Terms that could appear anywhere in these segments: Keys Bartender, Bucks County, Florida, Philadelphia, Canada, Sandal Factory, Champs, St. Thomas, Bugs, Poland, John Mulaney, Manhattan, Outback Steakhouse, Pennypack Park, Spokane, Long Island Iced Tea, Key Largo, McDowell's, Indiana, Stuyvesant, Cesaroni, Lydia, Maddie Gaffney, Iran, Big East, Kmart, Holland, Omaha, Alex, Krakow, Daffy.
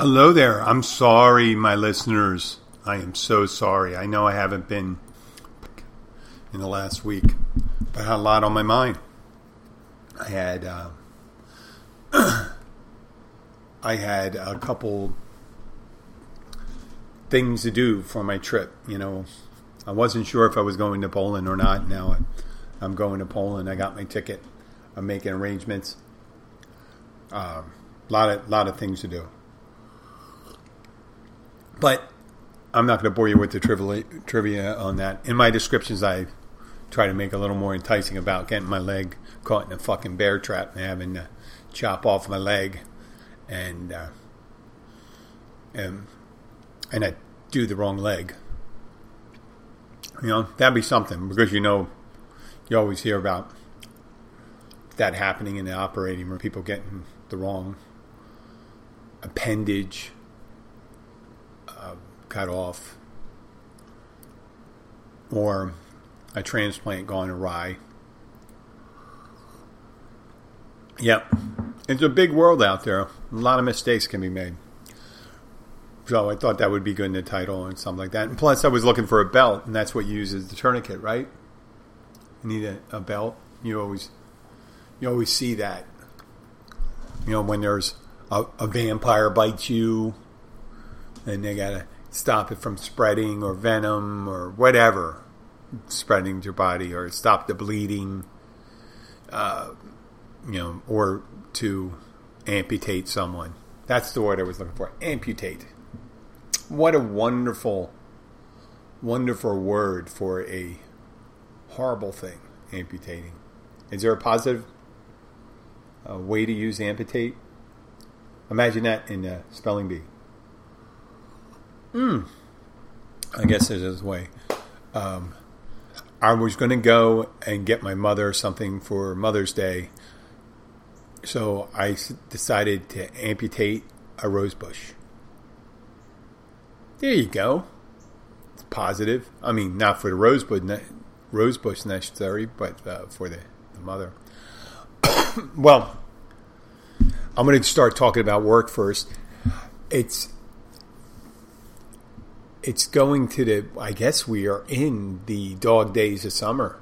Hello there. I'm sorry, my listeners. I am so sorry. I know I haven't been in the last week, but I had a lot on my mind. I had I had a couple things to do for my trip. You know, I wasn't sure if I was going to Poland or not. Now I'm going to Poland. I got my ticket. I'm making arrangements. A lot of things to do. But I'm not going to bore you with the trivia on that. In my descriptions, I try to make a little more enticing about getting my leg caught in a fucking bear trap and having to chop off my leg. And I do the wrong leg. You know, that'd be something. Because, you know, you always hear about that happening in the operating room. People getting the wrong appendage cut off, or a transplant gone awry. Yep. It's a big world out there. A lot of mistakes can be made. So I thought that would be good in the title and something like that. And plus, I was looking for a belt, and that's what you use as the tourniquet, right? You need a belt. You always see that. You know, when there's a vampire bites you, and they gotta stop it from spreading, or venom, or whatever spreading to your body, or stop the bleeding, or to amputate someone. That's the word I was looking for. Amputate. What a wonderful, wonderful word for a horrible thing, amputating. Is there a positive way to use amputate? Imagine that in the spelling bee. I guess there's this way. I was going to go and get my mother something for Mother's Day, so I decided to amputate a rose bush. There you go. It's positive. I mean, not for the rose bush necessary, but for the mother. Well, I'm going to start talking about work first. It's going to I guess we are in the dog days of summer,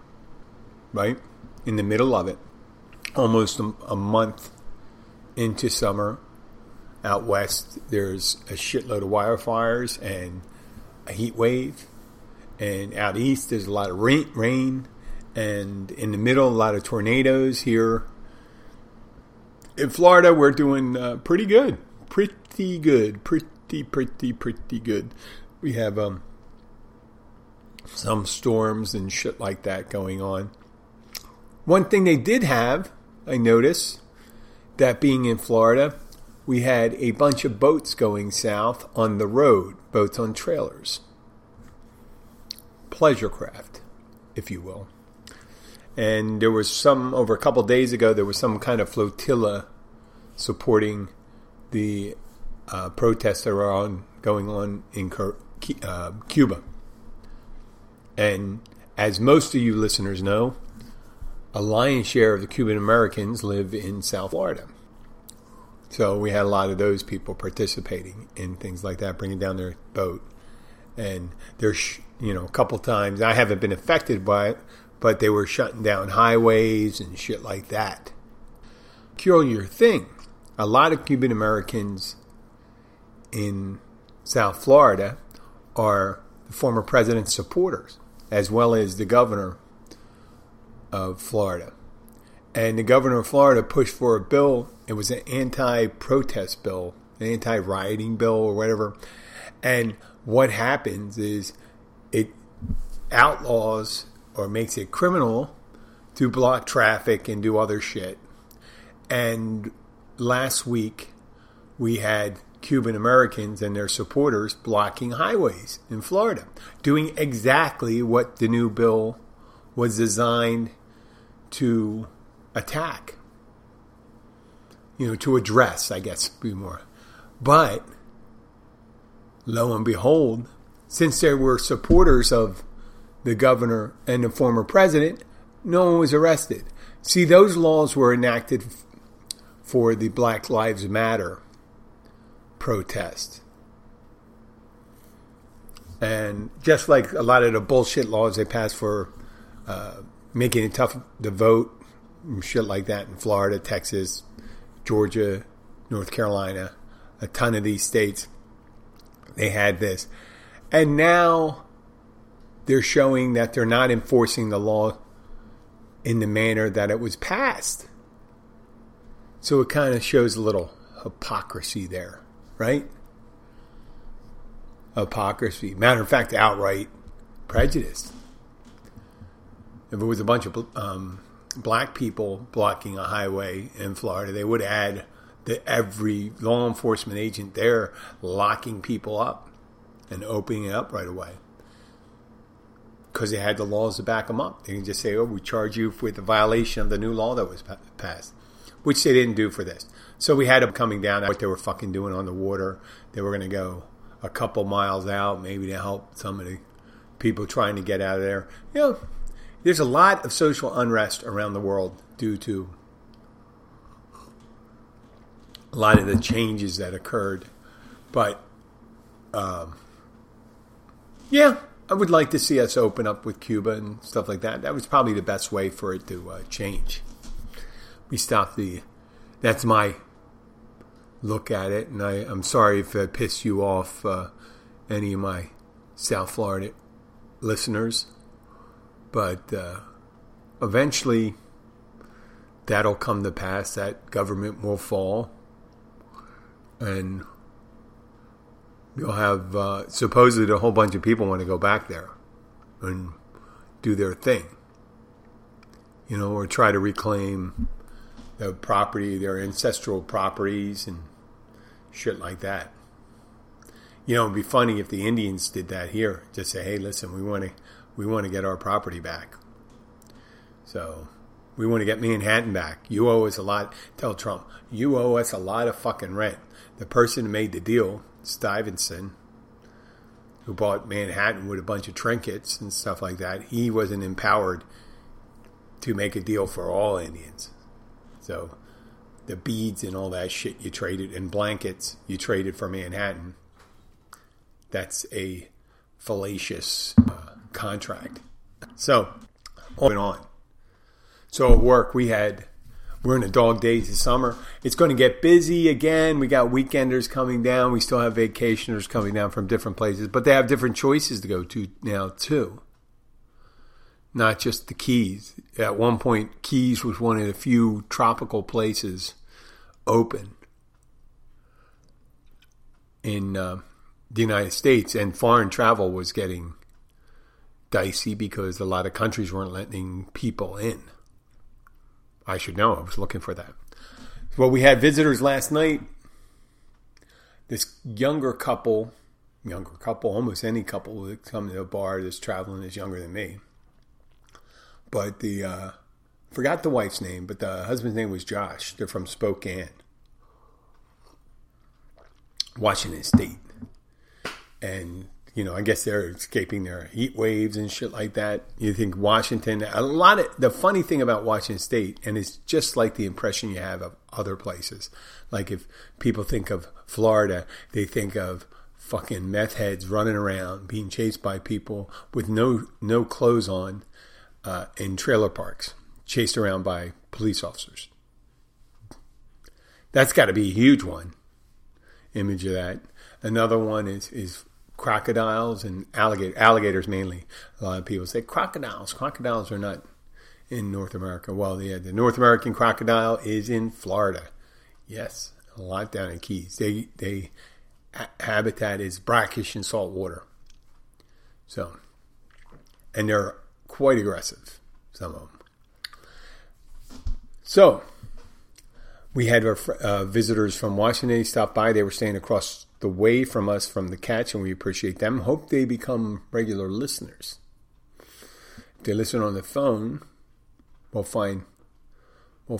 right? In the middle of it. Almost a month into summer. Out west, there's a shitload of wildfires and a heat wave. And out east, there's a lot of rain. And in the middle, a lot of tornadoes here. In Florida, we're doing pretty good. Pretty good. We have some storms and shit like that going on. One thing they did have, I noticed, that being in Florida, we had a bunch of boats going south on the road, boats on trailers. Pleasure craft, if you will. And there was some, over a couple days ago, there was some kind of flotilla supporting the protests that were going on in Cuba. And as most of you listeners know, a lion's share of the Cuban Americans live in South Florida. So we had a lot of those people participating in things like that, bringing down their boat. And there's, a couple times, I haven't been affected by it, but they were shutting down highways and shit like that. Curious thing, a lot of Cuban Americans in South Florida are the former president's supporters, as well as the governor of Florida. And the governor of Florida pushed for a bill. It was an anti-protest bill, an anti-rioting bill or whatever. And what happens is it outlaws or makes it criminal to block traffic and do other shit. And last week we had Cuban Americans and their supporters blocking highways in Florida, doing exactly what the new bill was designed to attack, to address, I guess, be more. But lo and behold, since there were supporters of the governor and the former president, no one was arrested. See, those laws were enacted for the Black Lives Matter protest. And just like a lot of the bullshit laws they passed for making it tough to vote, shit like that in Florida, Texas, Georgia, North Carolina, a ton of these states, they had this. And now they're showing that they're not enforcing the law in the manner that it was passed. So it kind of shows a little hypocrisy there, right? Hypocrisy. Matter of fact, outright prejudice. If it was a bunch of black people blocking a highway in Florida, they would add that every law enforcement agent there locking people up and opening it up right away. Because they had the laws to back them up. They can just say, oh, we charge you with the violation of the new law that was passed. Which they didn't do for this. So we had them coming down at what they were fucking doing on the water. They were going to go a couple miles out, maybe to help some of the people trying to get out of there. You know, there's a lot of social unrest around the world due to a lot of the changes that occurred. But, yeah, I would like to see us open up with Cuba and stuff like that. That was probably the best way for it to change. We stopped the... That's my... look at it, and I'm sorry if I pissed you off, any of my South Florida listeners, but eventually that'll come to pass. That government will fall, and you'll have supposedly a whole bunch of people want to go back there and do their thing, you know, or try to reclaim their property, their ancestral properties and shit like that. You know, it'd be funny if the Indians did that here. Just say, hey, listen, we want to get our property back. So we want to get Manhattan back. You owe us a lot. Tell Trump, you owe us a lot of fucking rent. The person who made the deal, Stuyvesant, who bought Manhattan with a bunch of trinkets and stuff like that, he wasn't empowered to make a deal for all Indians. So the beads and all that shit you traded, and blankets you traded for Manhattan, that's a fallacious contract. So, on. So at work, we're in the dog days this summer. It's going to get busy again. We got weekenders coming down. We still have vacationers coming down from different places, but they have different choices to go to now too. Not just the Keys. At one point, Keys was one of the few tropical places open in the United States. And foreign travel was getting dicey because a lot of countries weren't letting people in. I should know. I was looking for that. Well, we had visitors last night. This younger couple, almost any couple that come to a bar that's traveling is younger than me. But the, forgot the wife's name, but the husband's name was Josh. They're from Spokane, Washington State. And, you know, I guess they're escaping their heat waves and shit like that. You think Washington, the funny thing about Washington State, and it's just like the impression you have of other places. Like if people think of Florida, they think of fucking meth heads running around, being chased by people with no clothes on. In trailer parks, chased around by police officers. That's got to be a huge one. Image of that. Another one is crocodiles and alligators mainly. A lot of people say crocodiles. Crocodiles are not in North America. Well, yeah, the North American crocodile is in Florida. Yes, a lot down in Keys. They habitat is brackish and salt water. So, and they're quite aggressive, some of them. So, we had our visitors from Washington stop by. They were staying across the way from us from the catch, and we appreciate them. Hope they become regular listeners. If they listen on the phone, we'll find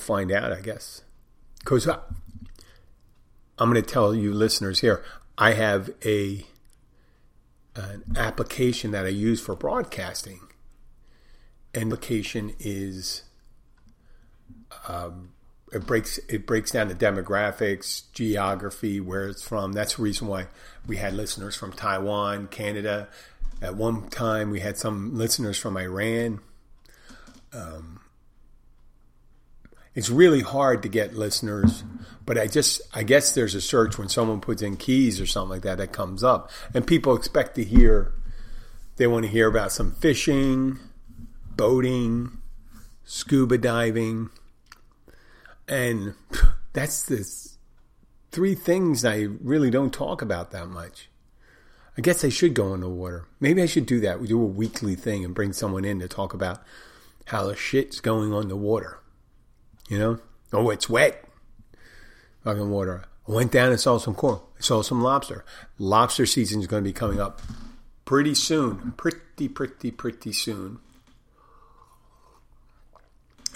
out, I guess. Because I'm going to tell you listeners here, I have an application that I use for broadcasting. And location is It breaks down the demographics, geography, where it's from. That's the reason why we had listeners from Taiwan, Canada. At one time, we had some listeners from Iran. It's really hard to get listeners, but I guess there's a search when someone puts in Keys or something like that that comes up, and people expect to hear. They want to hear about some fishing, boating, scuba diving. And that's the three things I really don't talk about that much. I guess I should go in the water. Maybe I should do that. We do a weekly thing and bring someone in to talk about how the shit's going on the water. You know? Oh, it's wet. Fucking water. I went down and saw some corn. I saw some lobster. Lobster season is going to be coming up pretty soon. Pretty soon.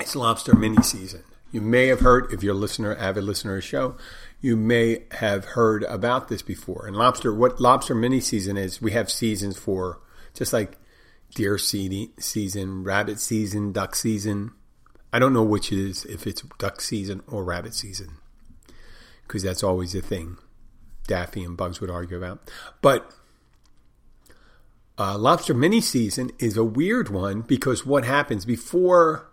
It's lobster mini season. You may have heard, if you're a listener, avid listener of the show, you may have heard about this before. And lobster, what lobster mini season is, we have seasons for, just like deer season, rabbit season, duck season. I don't know which it is, if it's duck season or rabbit season, because that's always a thing Daffy and Bugs would argue about. But lobster mini season is a weird one, because what happens before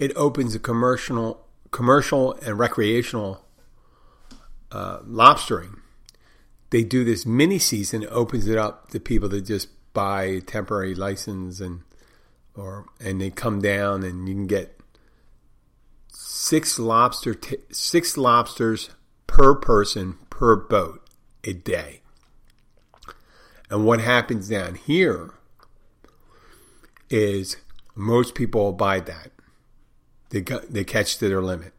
it opens a commercial and recreational lobstering. They do this mini season. It opens it up to people that just buy a temporary license and they come down, and you can get six lobsters per person per boat a day. And what happens down here is most people abide that. They catch to their limit,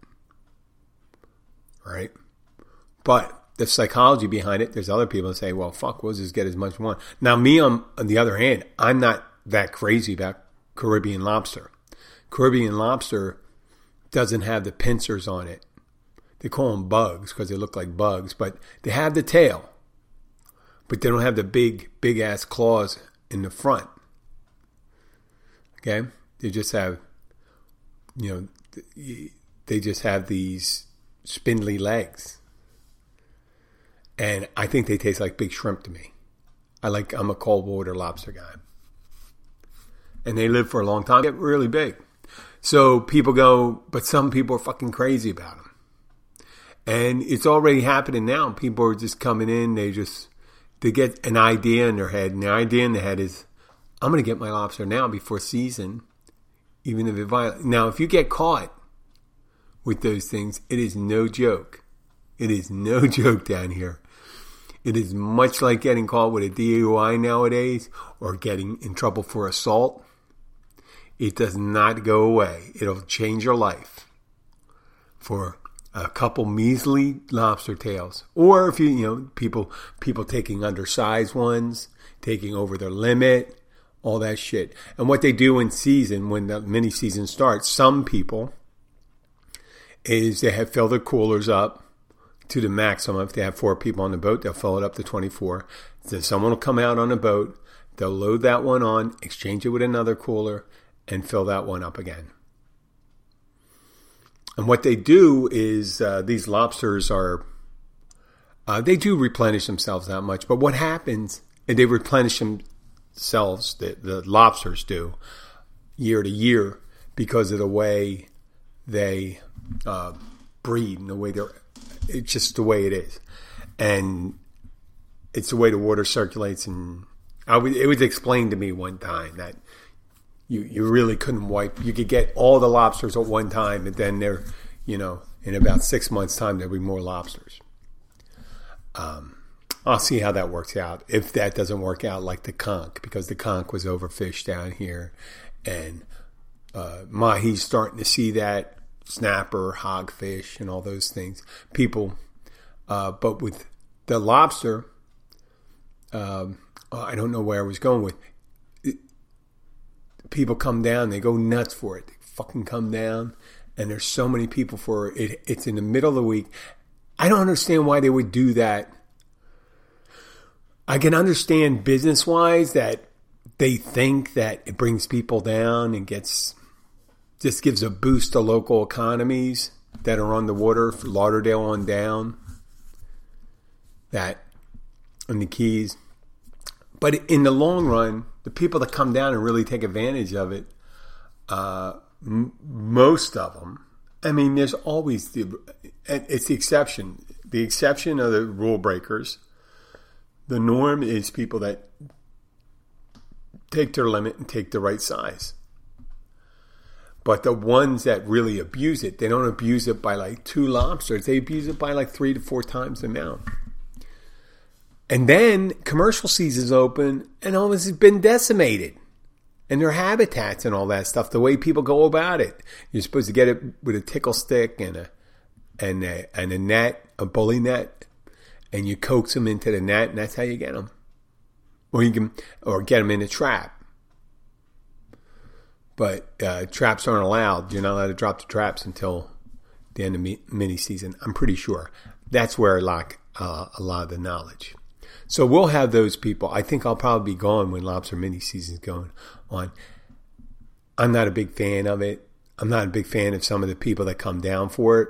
right? But the psychology behind it, there's other people that say, well, fuck, we'll just get as much as we want. Now, me, on the other hand, I'm not that crazy about Caribbean lobster. Caribbean lobster doesn't have the pincers on it. They call them bugs because they look like bugs, but they have the tail. But they don't have the big, big-ass claws in the front, okay? They just have... You know, they just have these spindly legs. And I think they taste like big shrimp to me. I'm a cold water lobster guy. And they live for a long time. They get really big. So people go, but some people are fucking crazy about them. And it's already happening now. People are just coming in. They get an idea in their head. And the idea in the head is, I'm going to get my lobster now before season. Even if it violates. Now, if you get caught with those things, it is no joke. It is no joke down here. It is much like getting caught with a DUI nowadays or getting in trouble for assault. It does not go away. It'll change your life for a couple measly lobster tails. Or if you know, people taking undersized ones, taking over their limit. All that shit. And what they do in season, when the mini season starts, some people, is they have filled their coolers up to the maximum. If they have 4 people on the boat, they'll fill it up to 24. Then someone will come out on a boat, they'll load that one on, exchange it with another cooler, and fill that one up again. And what they do is, these lobsters are, they do replenish themselves that much. But what happens, and they replenish themselves, the lobsters do, year to year, because of the way they breed and the way they're, it's just the way it is, and it's the way the water circulates. And it was explained to me one time that you really couldn't you could get all the lobsters at one time, and then they're, you know, in about 6 months time there'll be more lobsters. I'll see how that works out. If that doesn't work out, like the conch, because the conch was overfished down here. And mahi's starting to see that, snapper, hogfish, and all those things. People, but with the lobster, I don't know where I was going with it. People come down, they go nuts for it. They fucking come down, and there's so many people for it. It's in the middle of the week. I don't understand why they would do that. I can understand business-wise that they think that it brings people down and just gives a boost to local economies. that are on the water, for Lauderdale on down, that in the Keys. But in the long run, the people that come down and really take advantage of it, most of them, I mean, there's always it's the exception. The exception are the rule breakers. The norm is people that take their limit and take the right size. But the ones that really abuse it, they don't abuse it by like 2 lobsters. They abuse it by like 3 to 4 times the amount. And then commercial season's open and all this has been decimated. And their habitats and all that stuff, the way people go about it. You're supposed to get it with a tickle stick and a net, a bully net, and you coax them into the net, and that's how you get them. Or you can, or get them in a trap. But traps aren't allowed. You're not allowed to drop the traps until the end of mini season. I'm pretty sure that's where I lock a lot of the knowledge. So we'll have those people. I think I'll probably be gone when lobster mini season's going on. I'm not a big fan of it. I'm not a big fan of some of the people that come down for it.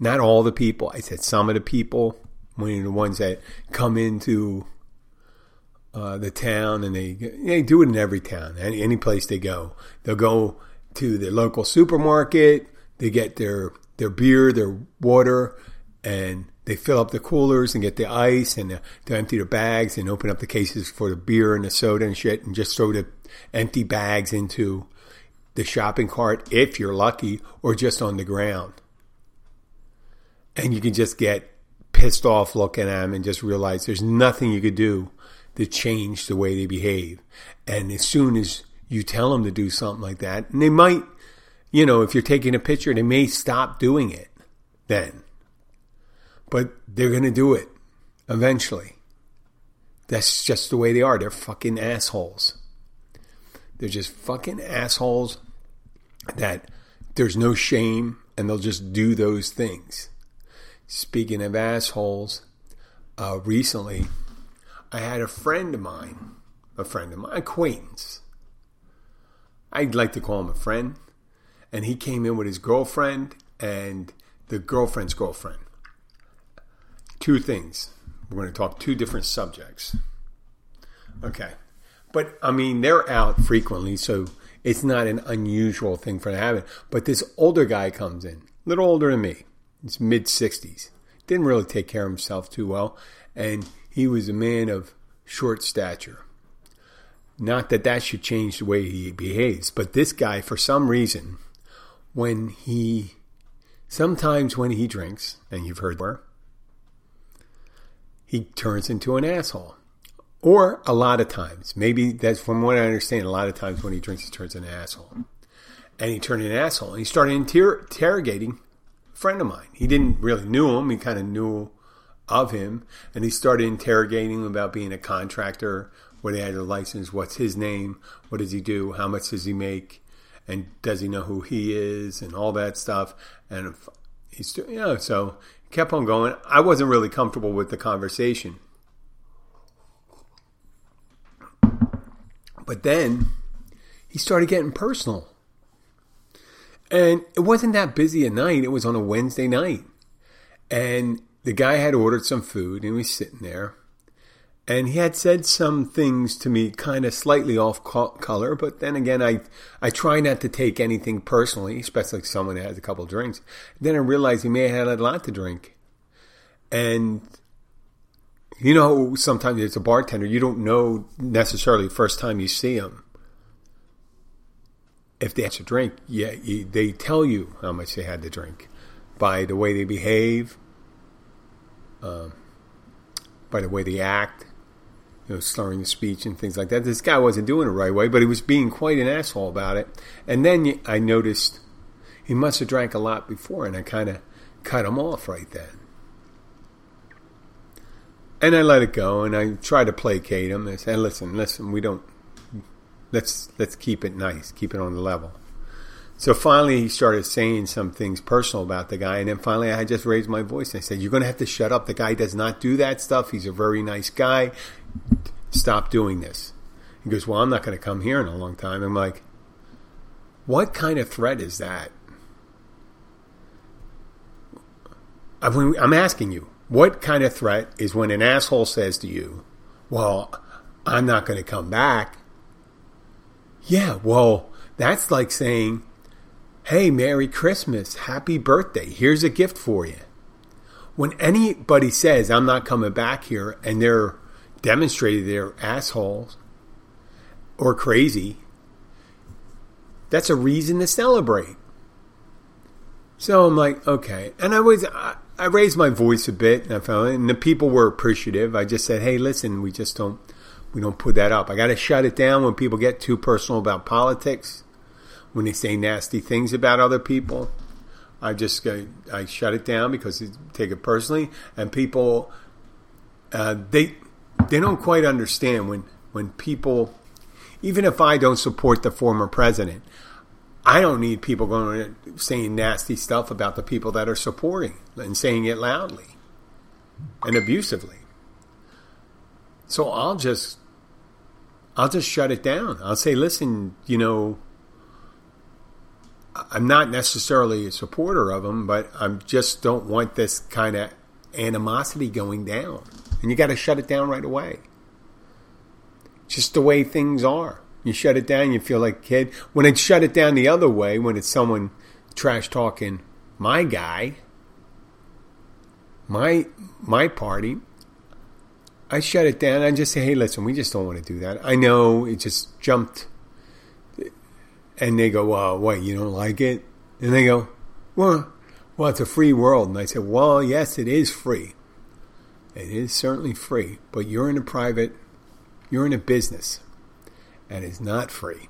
Not all the people. I said some of the people. One of the ones that come into the town, and they do it in every town, any place they go. They'll go to the local supermarket. They get their beer, their water, and they fill up the coolers and get the ice, and they empty their bags and open up the cases for the beer and the soda and shit, and just throw the empty bags into the shopping cart if you're lucky, or just on the ground. And you can just get pissed off looking at them and just realize there's nothing you could do to change the way they behave. And as soon as you tell them to do something like that, and they might, you know, if you're taking a picture, they may stop doing it then. But they're going to do it eventually. That's just the way they are. They're fucking assholes. They're just fucking assholes that there's no shame, and they'll just do those things. Speaking of assholes, recently, I had a friend of mine, acquaintance. I'd like to call him a friend. And he came in with his girlfriend and the girlfriend's girlfriend. 2 things. We're going to talk 2 different subjects. Okay. But, I mean, they're out frequently, so it's not an unusual thing for them to happen. But this older guy comes in, a little older than me. He's mid-60s. Didn't really take care of himself too well. And he was a man of short stature. Not that that should change the way he behaves, but this guy, for some reason, sometimes when he drinks, and you've heard where, he turns into an asshole. Or a lot of times. Maybe that's from what I understand. A lot of times when he drinks, he turns into an asshole. And he turned into an asshole. And he started interrogating a friend of mine. He didn't really knew him. He kind of knew of him, and he started interrogating him about being a contractor, whether he had a license, what's his name, what does he do, how much does he make, and does he know who he is, and all that stuff. And he's, you know, so he kept on going. I wasn't really comfortable with the conversation, but then he started getting personal, and it wasn't that busy at night. It was on a Wednesday night, and the guy had ordered some food, and he was sitting there. And he had said some things to me kind of slightly off color. But then again, I try not to take anything personally, especially if someone has a couple drinks. Then I realized he may have had a lot to drink. And, you know, sometimes it's a bartender. You don't know necessarily the first time you see him if they had to drink. Yeah, they tell you how much they had to drink by the way they behave. By the way they act, you know, slurring the speech and things like that. This guy wasn't doing it the right way, but he was being quite an asshole about it. And then I noticed he must have drank a lot before, and I kind of cut him off right then. And I let it go, and I tried to placate him. I said, listen, we don't, let's keep it nice, keep it on the level. So finally, he started saying some things personal about the guy. And then finally, I just raised my voice. And I said, you're going to have to shut up. The guy does not do that stuff. He's a very nice guy. Stop doing this. He goes, well, I'm not going to come here in a long time. I'm like, what kind of threat is that? I'm asking you, what kind of threat is when an asshole says to you, well, I'm not going to come back? Yeah, well, that's like saying, hey, Merry Christmas, Happy Birthday, here's a gift for you. When anybody says, I'm not coming back here, and they're demonstrating they're assholes or crazy, that's a reason to celebrate. So I'm like, okay. And I raised my voice a bit, and the people were appreciative. I just said, hey, listen, we don't put that up. I got to shut it down when people get too personal about politics, when they say nasty things about other people. I shut it down because they take it personally. And people, they don't quite understand when people, even if I don't support the former president, I don't need people going and saying nasty stuff about the people that are supporting and saying it loudly and abusively. So I'll just shut it down. I'll say, listen, I'm not necessarily a supporter of them, but I just don't want this kind of animosity going down. And you got to shut it down right away. Just the way things are. You shut it down, you feel like a kid. When I shut it down the other way, when it's someone trash talking my guy, my party, I shut it down. I just say, hey, listen, we just don't want to do that. I know it just jumped. And they go, well, what, you don't like it? And they go, well, it's a free world. And I said, well, yes, it is free. It is certainly free. But you're in a business. And it's not free.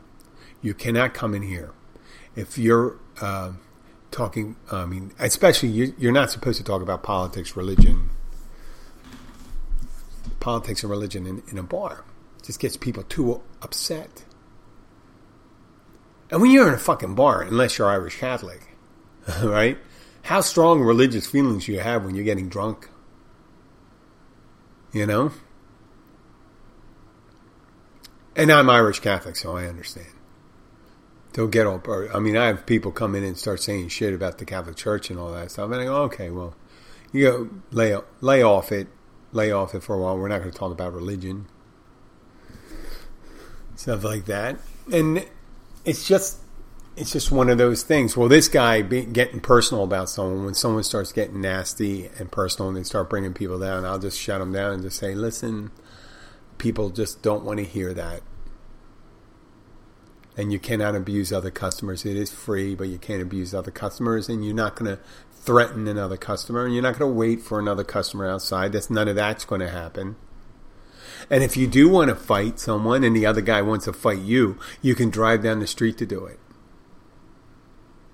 You cannot come in here. If you're talking, especially you're not supposed to talk about politics and religion in a bar. It just gets people too upset. And when you're in a fucking bar, unless you're Irish Catholic, right? How strong religious feelings you have when you're getting drunk. And I'm Irish Catholic, so I understand. Don't get all... I have people come in and start saying shit about the Catholic Church and all that stuff. And I go, okay, well, lay off it for a while. We're not going to talk about religion. Stuff like that. And... It's just one of those things. Well, this guy getting personal about someone, when someone starts getting nasty and personal and they start bringing people down, I'll just shut them down and just say, listen, people just don't want to hear that. And you cannot abuse other customers. It is free, but you can't abuse other customers, and you're not going to threaten another customer, and you're not going to wait for another customer outside. None of that's going to happen. And if you do want to fight someone and the other guy wants to fight you, you can drive down the street to do it.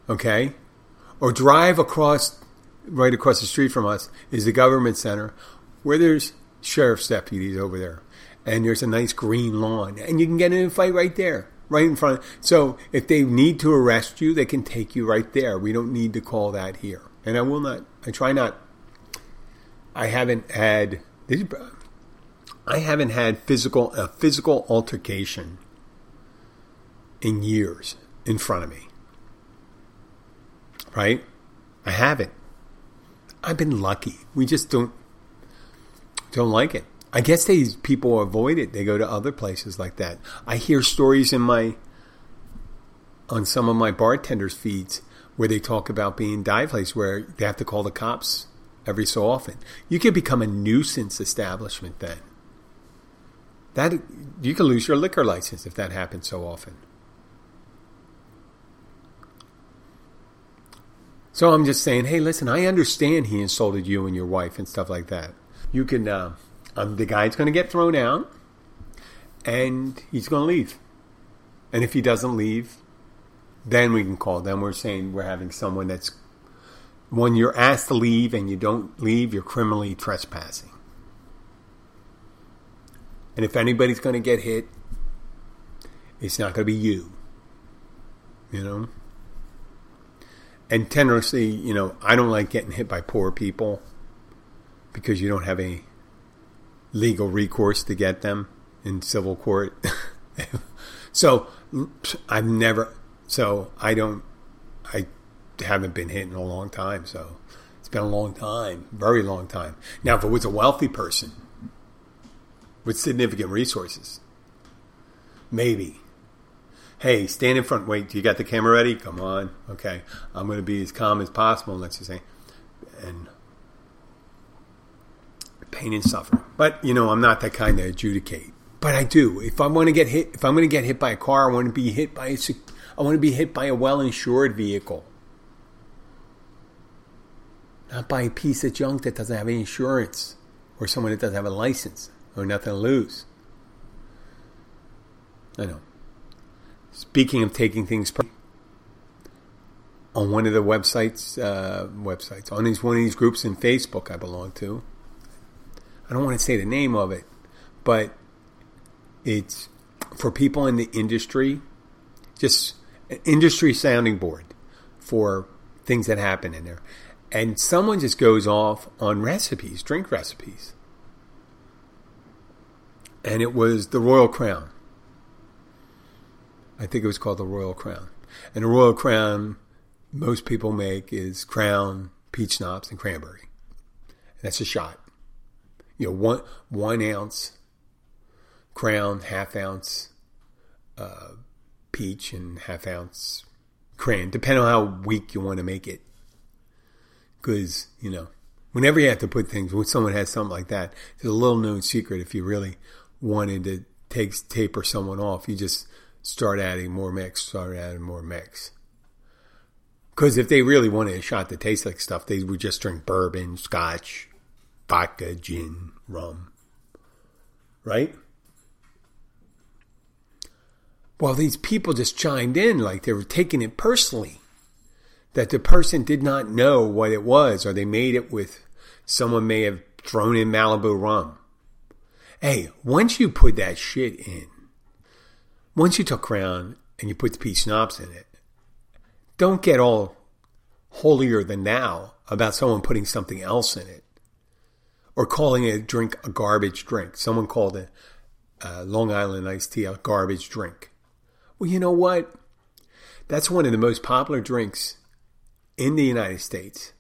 Okay? Or drive right across the street from us is the government center where there's sheriff's deputies over there. And there's a nice green lawn. And you can get in a fight right there, right in front. So if they need to arrest you, they can take you right there. We don't need to call that here. And I haven't had a physical altercation in years in front of me. Right? I haven't. I've been lucky. We just don't like it. I guess these people avoid it. They go to other places like that. I hear stories on some of my bartenders' feeds where they talk about being dive places where they have to call the cops every so often. You can become a nuisance establishment then. That you can lose your liquor license if that happens so often. So I'm just saying, hey, listen, I understand he insulted you and your wife and stuff like that. You can, the guy's going to get thrown out, and he's going to leave. And if he doesn't leave, then we can call. Then we're saying we're having someone that's, when you're asked to leave and you don't leave, you're criminally trespassing. And if anybody's going to get hit, it's not going to be you. And tenderly, I don't like getting hit by poor people because you don't have a legal recourse to get them in civil court. I haven't been hit in a long time. So It's been a long time, very long time. Now, if it was a wealthy person with significant resources, maybe. Hey, stand in front. Wait, you got the camera ready? Come on. Okay. I'm going to be as calm as possible, and let's just say, and pain and suffering. But, you know, I'm not that kind to adjudicate. But I do. If I want to get hit, if I'm going to get hit by a car, I want to be hit by a, I want to be hit by a well-insured vehicle. Not by a piece of junk that doesn't have any insurance, or someone that doesn't have a license or nothing to lose. I know. Speaking of taking things on one of the websites, on these one of these groups in Facebook I belong to, I don't want to say the name of it, but it's for people in the industry, just an industry sounding board for things that happen in there. And someone just goes off on recipes, drink recipes. And it was the Royal Crown. I think it was called the Royal Crown. And the Royal Crown, most people make is Crown, peach schnapps, and cranberry. And that's a shot. You know, one ounce Crown, half ounce peach, and half ounce cran. Depending on how weak you want to make it. Because, you know, whenever you have to put things, when someone has something like that, there's a little known secret. If you really wanted to taper someone off, you just... Start adding more mix. Because if they really wanted a shot that tastes like stuff, they would just drink bourbon, scotch, vodka, gin, rum. Right? Well, these people just chimed in like they were taking it personally. That the person did not know what it was, or they made it with, someone may have thrown in Malibu rum. Hey, once you put that shit in, once you took Crown and you put the peach schnapps in it, don't get all holier than thou about someone putting something else in it or calling a drink a garbage drink. Someone called a Long Island Iced Tea a garbage drink. Well, you know what? That's one of the most popular drinks in the United States.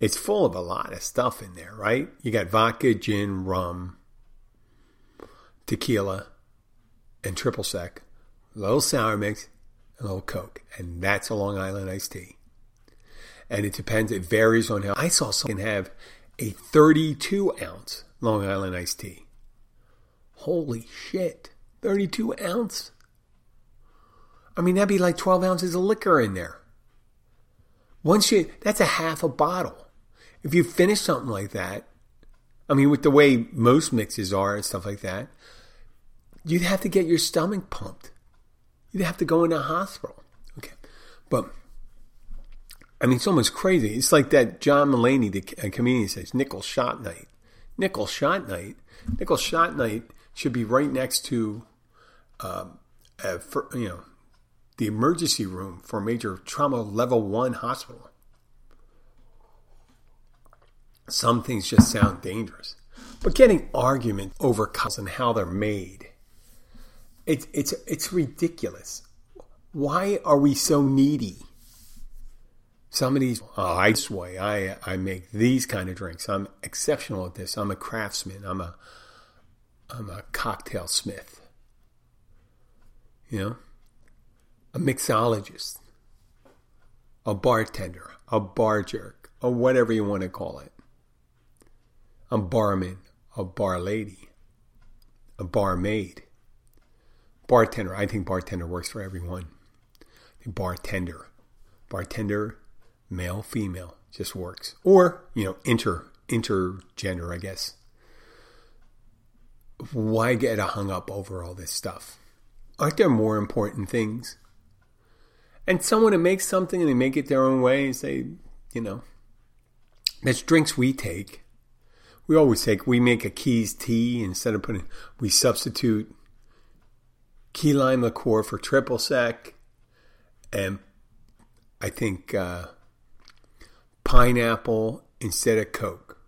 It's full of a lot of stuff in there, right? You got vodka, gin, rum, tequila, and triple sec, a little sour mix, and a little Coke. And that's a Long Island iced tea. And it depends, it varies on how. I saw someone have a 32-ounce Long Island iced tea. Holy shit, 32 ounce? I mean, that'd be like 12 ounces of liquor in there. Once you, that's a half a bottle. If you finish something like that, I mean, with the way most mixes are and stuff like that, you'd have to get your stomach pumped. You'd have to go into a hospital. Okay. But, I mean, it's almost crazy. It's like that John Mulaney, the comedian, says, nickel shot night. Nickel shot night? Nickel shot night should be right next to, the emergency room for a major trauma level 1 hospital. Some things just sound dangerous. But getting arguments over cups and how they're made. It's ridiculous. Why are we so needy? Somebody's, I sway. I make these kind of drinks. I'm exceptional at this. I'm a craftsman. I'm a cocktail smith. You know, a mixologist, a bartender, a bar jerk, or whatever you want to call it. A barman, a bar lady, a barmaid. Bartender. I think bartender works for everyone. Bartender, male, female, just works. Or, you know, intergender, I guess. Why get hung up over all this stuff? Aren't there more important things? And someone who makes something and they make it their own way and say, you know, that's drinks we take. We always take, we make a Keys tea instead of putting, we substitute key lime liqueur for triple sec, and I think pineapple instead of Coke,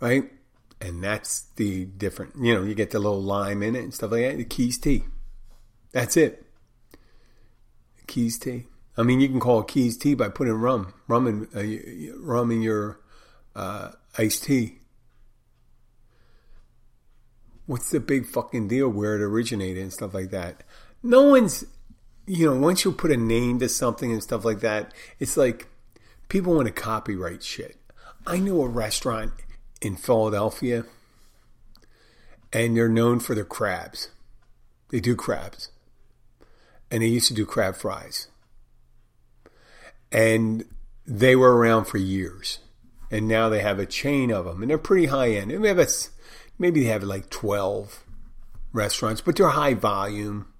right? And that's the different, you know, you get the little lime in it and stuff like that. The Keys tea, that's it. Keys tea. I mean, you can call it Keys Tea by putting rum in your iced tea. What's the big fucking deal where it originated and stuff like that? No one's, once you put a name to something and stuff like that, it's like people want to copyright shit. I know a restaurant in Philadelphia and they're known for their crabs. They do crabs. And they used to do crab fries. And they were around for years. And now they have a chain of them. And they're pretty high end. And maybe they have like 12 restaurants, but they're high volume.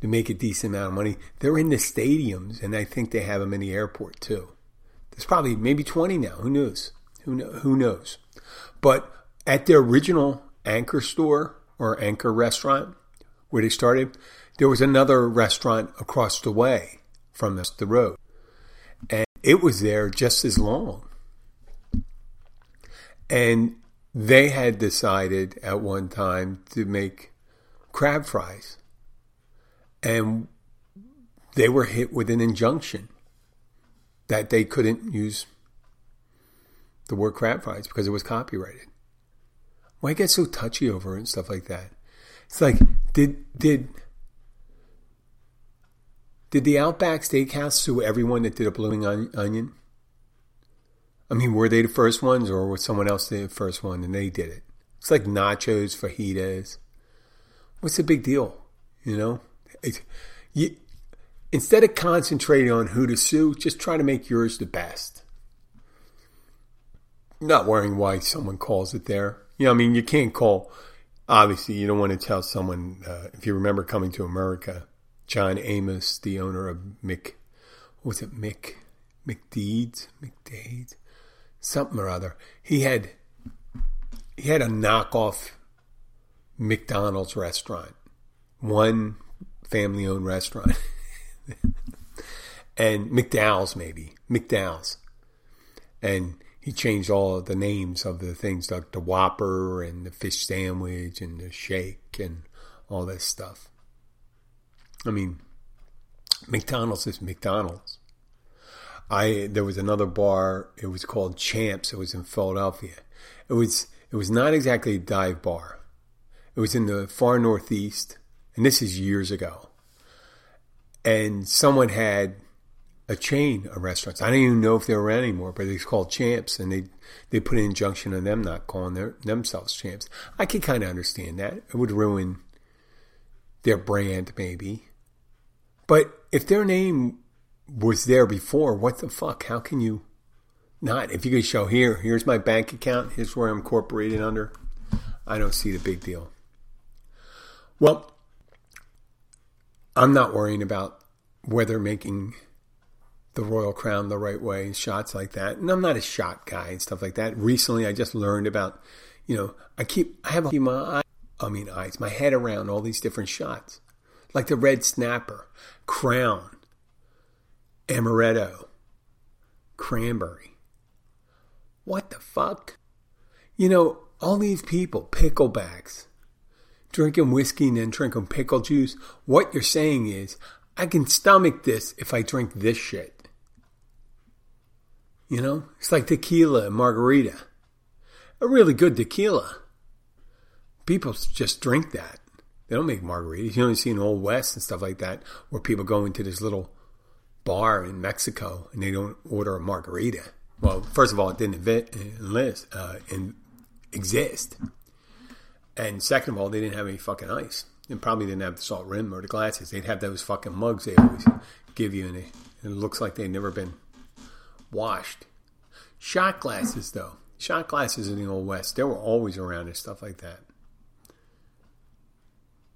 They make a decent amount of money. They're in the stadiums, and I think they have them in the airport too. There's probably maybe 20 now. Who knows? Who knows? But at their original anchor store or anchor restaurant where they started, there was another restaurant across the way from the road. And it was there just as long. And they had decided at one time to make crab fries. And they were hit with an injunction that they couldn't use the word crab fries because it was copyrighted. Why get so touchy over it and stuff like that? It's like, did the Outback Steakhouse sue everyone that did a Blooming Onion? I mean, were they the first ones, or was someone else the first one and they did it? It's like nachos, fajitas. What's the big deal? Instead of concentrating on who to sue, just try to make yours the best. Not worrying why someone calls it there. You can't call. Obviously, you don't want to tell someone, if you remember Coming to America, John Amos, the owner of McDade, something or other. He had a knockoff McDonald's restaurant, one family-owned restaurant, and McDowell's, and he changed all of the names of the things like the Whopper and the fish sandwich and the shake and all this stuff. I mean, McDonald's is McDonald's. There was another bar. It was called Champs. It was in Philadelphia. It was not exactly a dive bar. It was in the far northeast, and this is years ago. And someone had a chain of restaurants. I don't even know if they're around anymore, but it's called Champs, and they put an injunction on them not calling themselves Champs. I can kind of understand that. It would ruin their brand, maybe. But if their name was there before, what the fuck? How can you not? If you could show here's my bank account, here's where I'm incorporated under, I don't see the big deal. Well, I'm not worrying about whether making the Royal Crown the right way and shots like that. And I'm not a shot guy and stuff like that. Recently, I just learned about, my head around all these different shots. Like the Red Snapper, Crown, Amaretto, Cranberry. What the fuck? All these people, picklebacks, drinking whiskey and then drinking pickle juice. What you're saying is, I can stomach this if I drink this shit. It's like tequila and margarita. A really good tequila. People just drink that. They don't make margaritas. You only see in Old West and stuff like that where people go into this little bar in Mexico and they don't order a margarita. Well, first of all, it didn't exist. And second of all, they didn't have any fucking ice. And probably didn't have the salt rim or the glasses. They'd have those fucking mugs they always give you, and it looks like they've never been washed. Shot glasses, though. Shot glasses in the Old West, they were always around and stuff like that.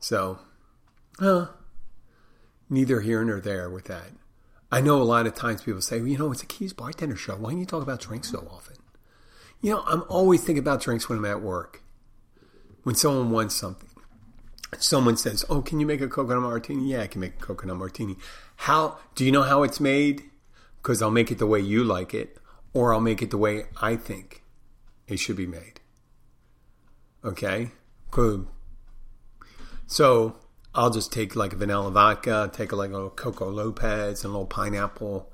So, neither here nor there with that. I know a lot of times people say, it's a Keys Bartender show. Why do you talk about drinks so often? I'm always thinking about drinks when I'm at work. When someone wants something. Someone says, oh, can you make a coconut martini? Yeah, I can make a coconut martini. How? Do you know how it's made? Because I'll make it the way you like it. Or I'll make it the way I think it should be made. Okay? Cool. So I'll just take like vanilla vodka, take like a little Coco Lopez and a little pineapple,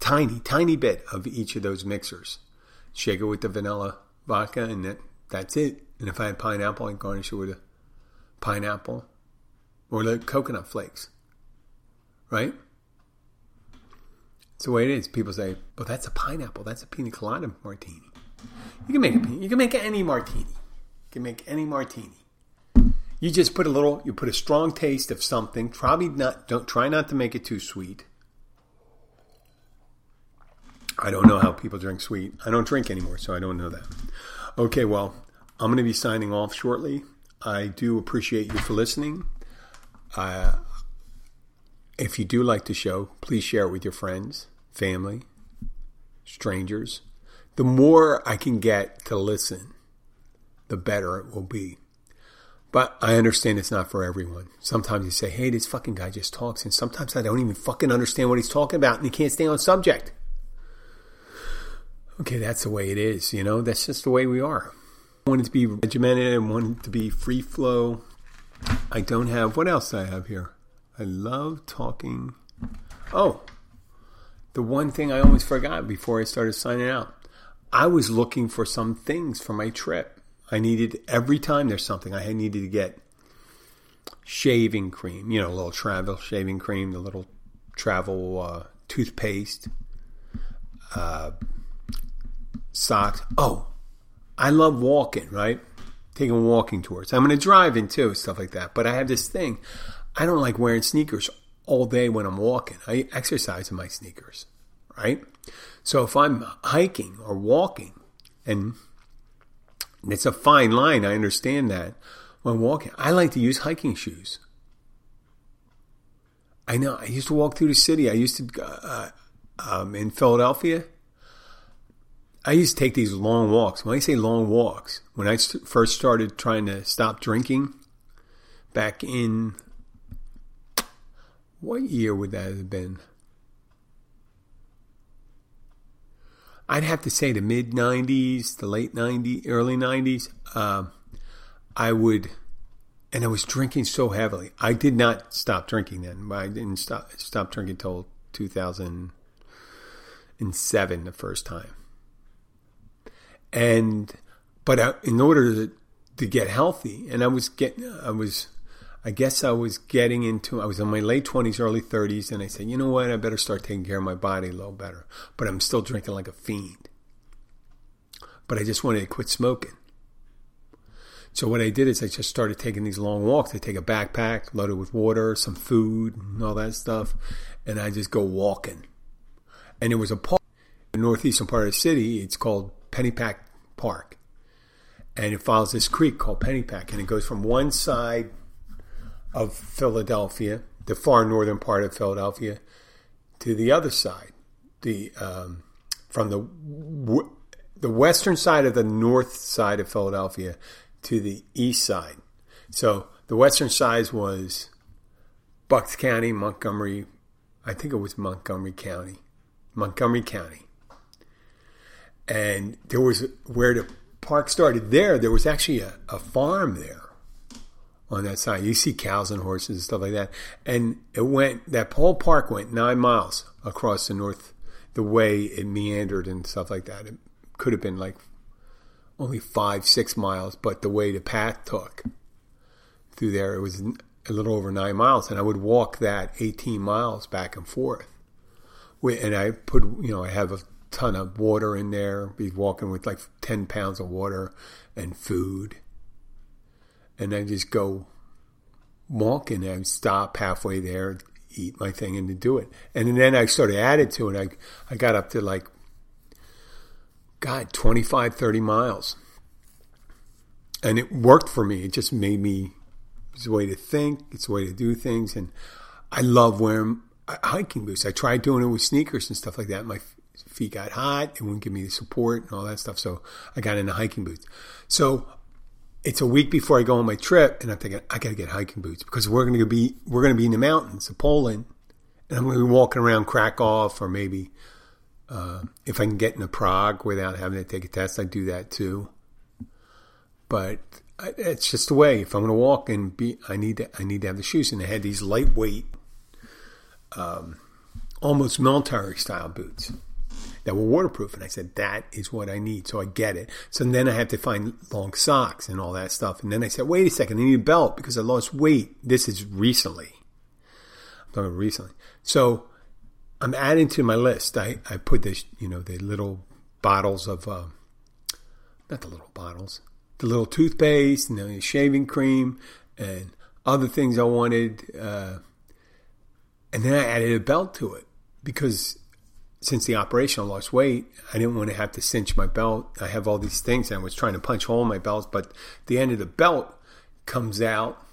tiny bit of each of those mixers. Shake it with the vanilla vodka and that's it. And if I had pineapple, I'd garnish it with a pineapple or the coconut flakes, right? It's the way it is. People say, "Well, that's a pineapple. That's a pina colada martini." You can make any martini. You just put you put a strong taste of something. Try not to make it too sweet. I don't know how people drink sweet. I don't drink anymore, so I don't know that. Okay, well, I'm going to be signing off shortly. I do appreciate you for listening. If you do like the show, please share it with your friends, family, strangers. The more I can get to listen, the better it will be. But I understand it's not for everyone. Sometimes you say, hey, this fucking guy just talks. And sometimes I don't even fucking understand what he's talking about. And he can't stay on subject. Okay, that's the way it is. You know, that's just the way we are. I want it to be regimented. I want it to be free flow. I don't have... What else do I have here? I love talking. Oh, the one thing I always forgot before I started signing out. I was looking for some things for my trip. I needed, every time there's something, I needed to get shaving cream, you know, a little travel shaving cream, the little travel toothpaste, socks. Oh, I love walking, right? Taking walking tours. I'm going to drive in too, stuff like that. But I have this thing. I don't like wearing sneakers all day when I'm walking. I exercise in my sneakers, right? So if I'm hiking or walking, and it's a fine line, I understand that. When walking, I like to use hiking shoes. I know, I used to walk through the city. I used to, in Philadelphia, I used to take these long walks. When I say long walks, when I first started trying to stop drinking, back in, what year would that have been? I'd have to say the mid-90s, the late 90s, early 90s, I was drinking so heavily. I did not stop drinking then. I didn't stop drinking until 2007 the first time. In order to get healthy, and I was in my late 20s, early 30s, and I said, you know what, I better start taking care of my body a little better. But I'm still drinking like a fiend. But I just wanted to quit smoking. So what I did is I just started taking these long walks. I take a backpack loaded with water, some food, and all that stuff, and I just go walking. And there was a park in the northeastern part of the city. It's called Pennypack Park. And it follows this creek called Pennypack, and it goes from one side of Philadelphia, the far northern part of Philadelphia, to the other side, from the western side of the north side of Philadelphia to the east side. So the western side was Bucks County, Montgomery County. And there was where the park started there was actually a farm there. On that side, you see cows and horses and stuff like that. And that whole park went 9 miles across the north, the way it meandered and stuff like that. It could have been like only 5-6 miles, but the way the path took through there, it was a little over 9 miles. And I would walk that 18 miles back and forth. And I put, I have a ton of water in there, be walking with like 10 pounds of water and food. And I just go walk, and I stop halfway there, eat my thing, and to do it. And then I sort of added to it. I got up to 25, 30 miles. And it worked for me. It just made me, it's a way to think, it's a way to do things. And I love wearing hiking boots. I tried doing it with sneakers and stuff like that. My feet got hot. It wouldn't give me the support and all that stuff. So I got into hiking boots. So it's a week before I go on my trip, and I'm thinking, I got to get hiking boots because we're going to be in the mountains of Poland, and I'm going to be walking around Krakow, or maybe if I can get into Prague without having to take a test, I do that too. But It's just the way. If I'm going to walk and be, I need to have the shoes. And they had these lightweight, almost military style boots that were waterproof. And I said, that is what I need. So I get it. So then I had to find long socks and all that stuff. And then I said, wait a second, I need a belt because I lost weight. This is recently. I'm talking recently. So I'm adding to my list. I put this, the little bottles of, not the little bottles, the little toothpaste and the shaving cream and other things I wanted. And then I added a belt to it because since the operation I lost weight, I didn't want to have to cinch my belt. I have all these things and I was trying to punch hole in my belts, but the end of the belt comes out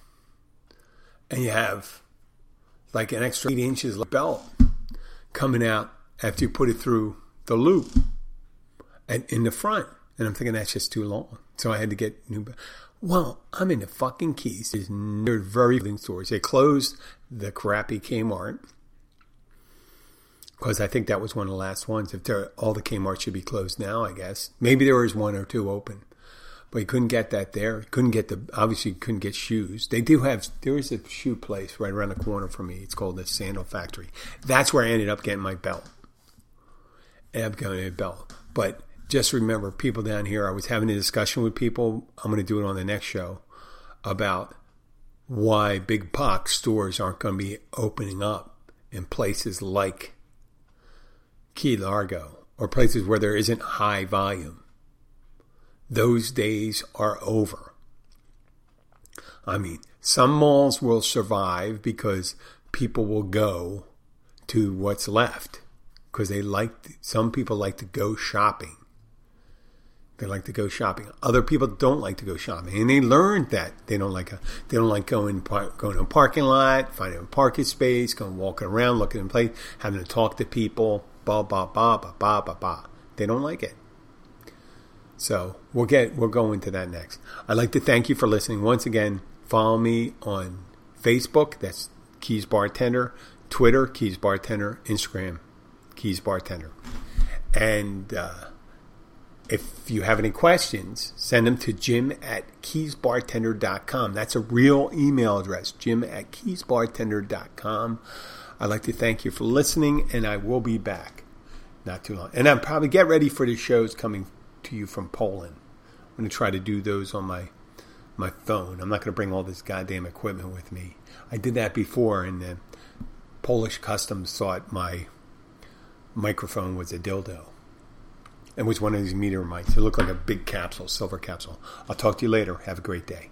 and you have like an extra 8 inches of belt coming out after you put it through the loop and in the front. And I'm thinking that's just too long. So I had to get new. Well, I'm in the fucking Keys. There's very few stores. They closed the crappy Kmart because I think that was one of the last ones. If all the Kmart should be closed now, I guess. Maybe there was one or two open, but you couldn't get that there. You couldn't get obviously you couldn't get shoes. There is a shoe place right around the corner from me. It's called the Sandal Factory. That's where I ended up getting my belt. I ended up getting a belt, but. Just remember, people down here, I was having a discussion with people, I'm going to do it on the next show, about why big box stores aren't going to be opening up in places like Key Largo or places where there isn't high volume. Those days are over. I mean, some malls will survive because people will go to what's left because some people like to go shopping. They like to go shopping. Other people don't like to go shopping, and they learned that they don't like going to a parking lot, finding a parking space, going walking around, looking in place, having to talk to people, blah blah blah blah blah blah blah. They don't like it. So we'll go into that next. I'd like to thank you for listening once again. Follow me on Facebook. That's Keys Bartender. Twitter Keys Bartender. Instagram Keys Bartender. And. If you have any questions, send them to jim@keysbartender.com. That's a real email address, jim@keysbartender.com. I'd like to thank you for listening, and I will be back not too long. And I'm probably get ready for the shows coming to you from Poland. I'm going to try to do those on my phone. I'm not going to bring all this goddamn equipment with me. I did that before, and the Polish customs thought my microphone was a dildo. It was one of these meter mics. It looked like a big capsule, silver capsule. I'll talk to you later. Have a great day.